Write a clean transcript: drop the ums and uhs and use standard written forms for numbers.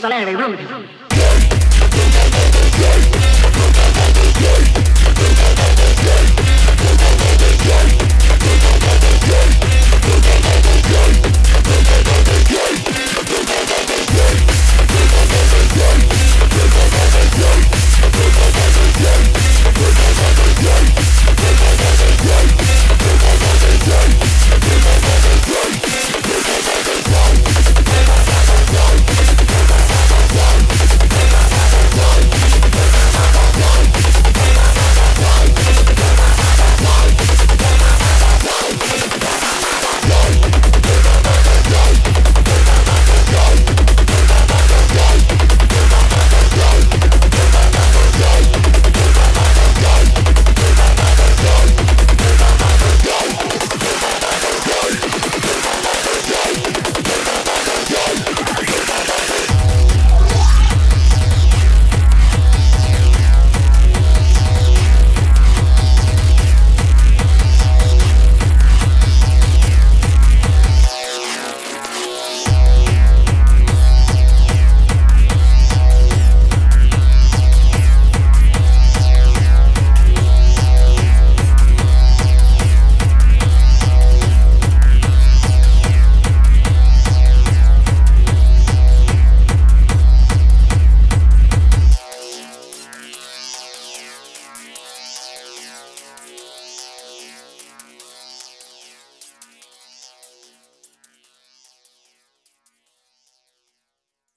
Percolator, and Percolator, Room,